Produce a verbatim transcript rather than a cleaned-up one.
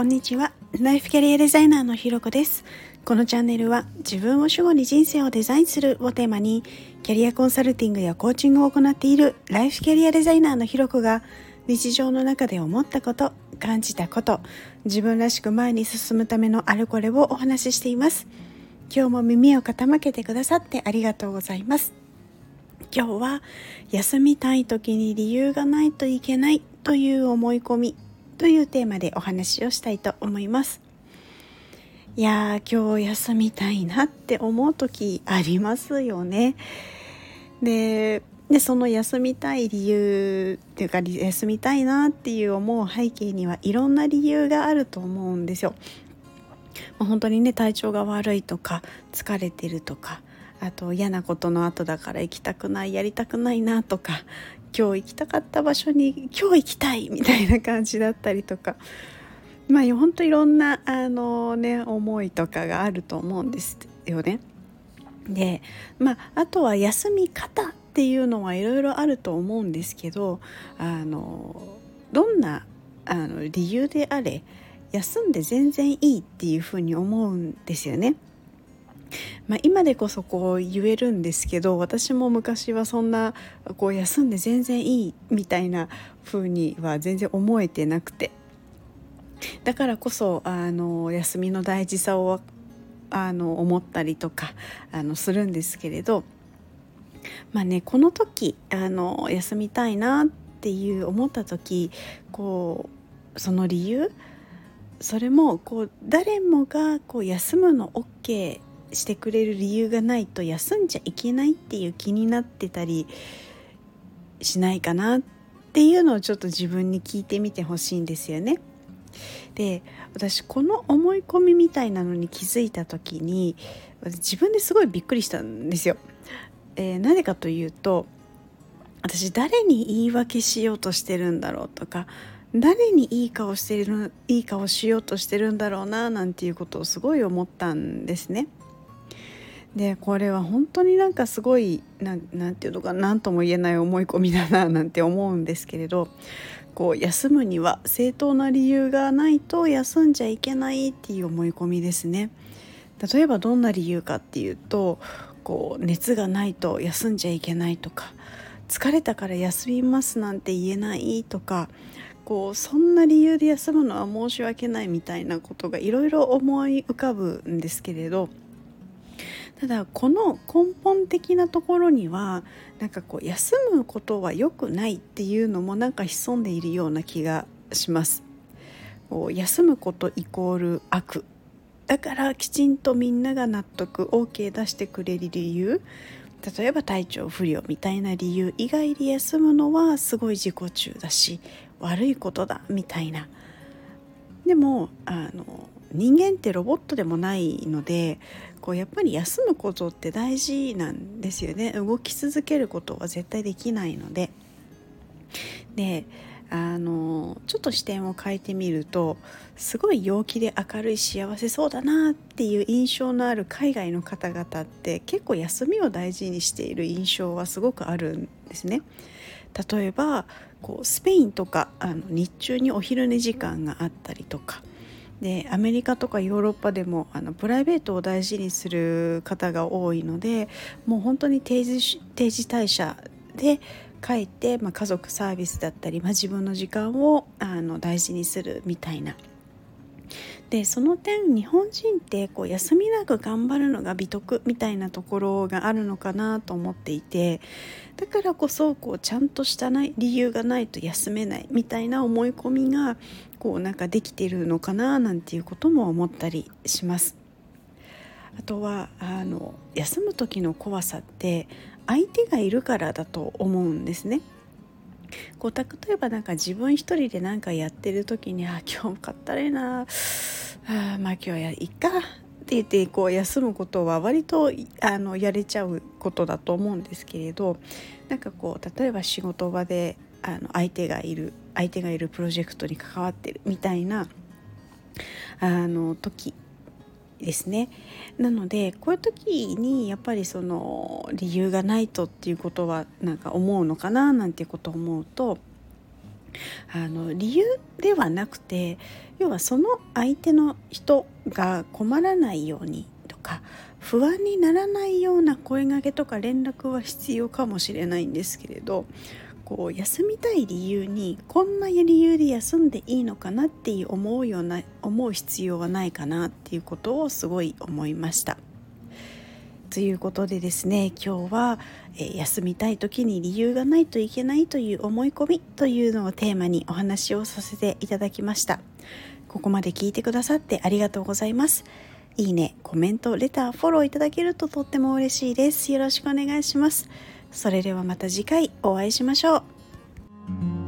こんにちは。ライフキャリアデザイナーのひろこです。このチャンネルは自分を主語に人生をデザインするをテーマに、キャリアコンサルティングやコーチングを行っているライフキャリアデザイナーのひろこが、日常の中で思ったこと、感じたこと、自分らしく前に進むためのあれこれをお話ししています。今日も耳を傾けてくださってありがとうございます。今日は、休みたい時に理由がないといけないという思い込みというテーマでお話をしたいと思います。いやー、今日休みたいなって思う時ありますよね。で、でその休みたい理由っていうか、休みたいなっていう思う背景にはいろんな理由があると思うんですよ。本当にね、体調が悪いとか、疲れてるとか、あと嫌なことの後だから行きたくない、やりたくないなとか、今日行きたかった場所に今日行きたいみたいな感じだったりとか、まあ本当いろんなあの、ね、思いとかがあると思うんですよね。で、まあ、あとは休み方っていうのはいろいろあると思うんですけど、あのどんなあの理由であれ休んで全然いいっていうふうに思うんですよね。まあ、今でこそこう言えるんですけど、私も昔はそんなこう休んで全然いいみたいな風には全然思えてなくて、だからこそあの休みの大事さをあの思ったりとかあのするんですけれど、まあね、この時あの休みたいなっていう思った時、こうその理由、それもこう誰もがこう休むの OKしてくれる理由がないと休んじゃいけないっていう気になってたりしないかなっていうのをちょっと自分に聞いてみてほしいんですよね。で、私この思い込みみたいなのに気づいた時に自分ですごいびっくりしたんですよ。えー、なぜかというと、私誰に言い訳しようとしてるんだろうとか、誰にいい顔してる、いい顔しようとしてるんだろうななんていうことをすごい思ったんですね。で、これは本当になんかすごい な, なんていうのか何とも言えない思い込みだななんて思うんですけれど、こう休むには正当な理由がないと休んじゃいけないっていう思い込みですね。例えばどんな理由かっていうと、こう熱がないと休んじゃいけないとか、疲れたから休みますなんて言えないとか、こうそんな理由で休むのは申し訳ないみたいなことがいろいろ思い浮かぶんですけれど、ただこの根本的なところにはなんかこう休むことは良くないっていうのもなんか潜んでいるような気がします。こう休むことイコール悪だから、きちんとみんなが納得 OK 出してくれる理由、例えば体調不良みたいな理由以外で休むのはすごい自己中だし悪いことだみたいな。でもあの人間ってロボットでもないので、こうやっぱり休むことって大事なんですよね。動き続けることは絶対できないので。で、あのちょっと視点を変えてみると、すごい陽気で明るい幸せそうだなっていう印象のある海外の方々って結構休みを大事にしている印象はすごくあるんですね。例えばこうスペインとかあの日中にお昼寝時間があったりとかで、アメリカとかヨーロッパでもあのプライベートを大事にする方が多いので、もう本当に定時、定時退社で帰って、まあ、家族サービスだったり、まあ、自分の時間をあの大事にするみたいな。で、その点日本人ってこう休みなく頑張るのが美徳みたいなところがあるのかなと思っていて、だからこそこうちゃんとしたない理由がないと休めないみたいな思い込みがこうなんかできているのかななんていうことも思ったりします。あとはあの休む時の怖さって相手がいるからだと思うんですね。こう例えばなんか自分一人で何かやってる時に、あ、今日かったれなあ、まあ今日はいっかって言ってこう休むことは割とあのやれちゃうことだと思うんですけれど、なんかこう例えば仕事場であの相手がいる相手がいるプロジェクトに関わってるみたいなあの時ですね。なのでこういう時にやっぱりその理由がないとっていうことはなんか思うのかななんていうことを思うと、あの理由ではなくて、要はその相手の人が困らないようにとか不安にならないような声掛けとか連絡は必要かもしれないんですけれど、こう休みたい理由にこんな理由で休んでいいのかなっていう思うような思う必要はないかなっていうことをすごい思いました。ということでですね、今日は、えー、休みたい時に理由がないといけないという思い込みというのをテーマにお話をさせていただきました。ここまで聞いてくださってありがとうございます。いいね、コメント、レター、フォローいただけるととっても嬉しいです。よろしくお願いします。それではまた次回お会いしましょう。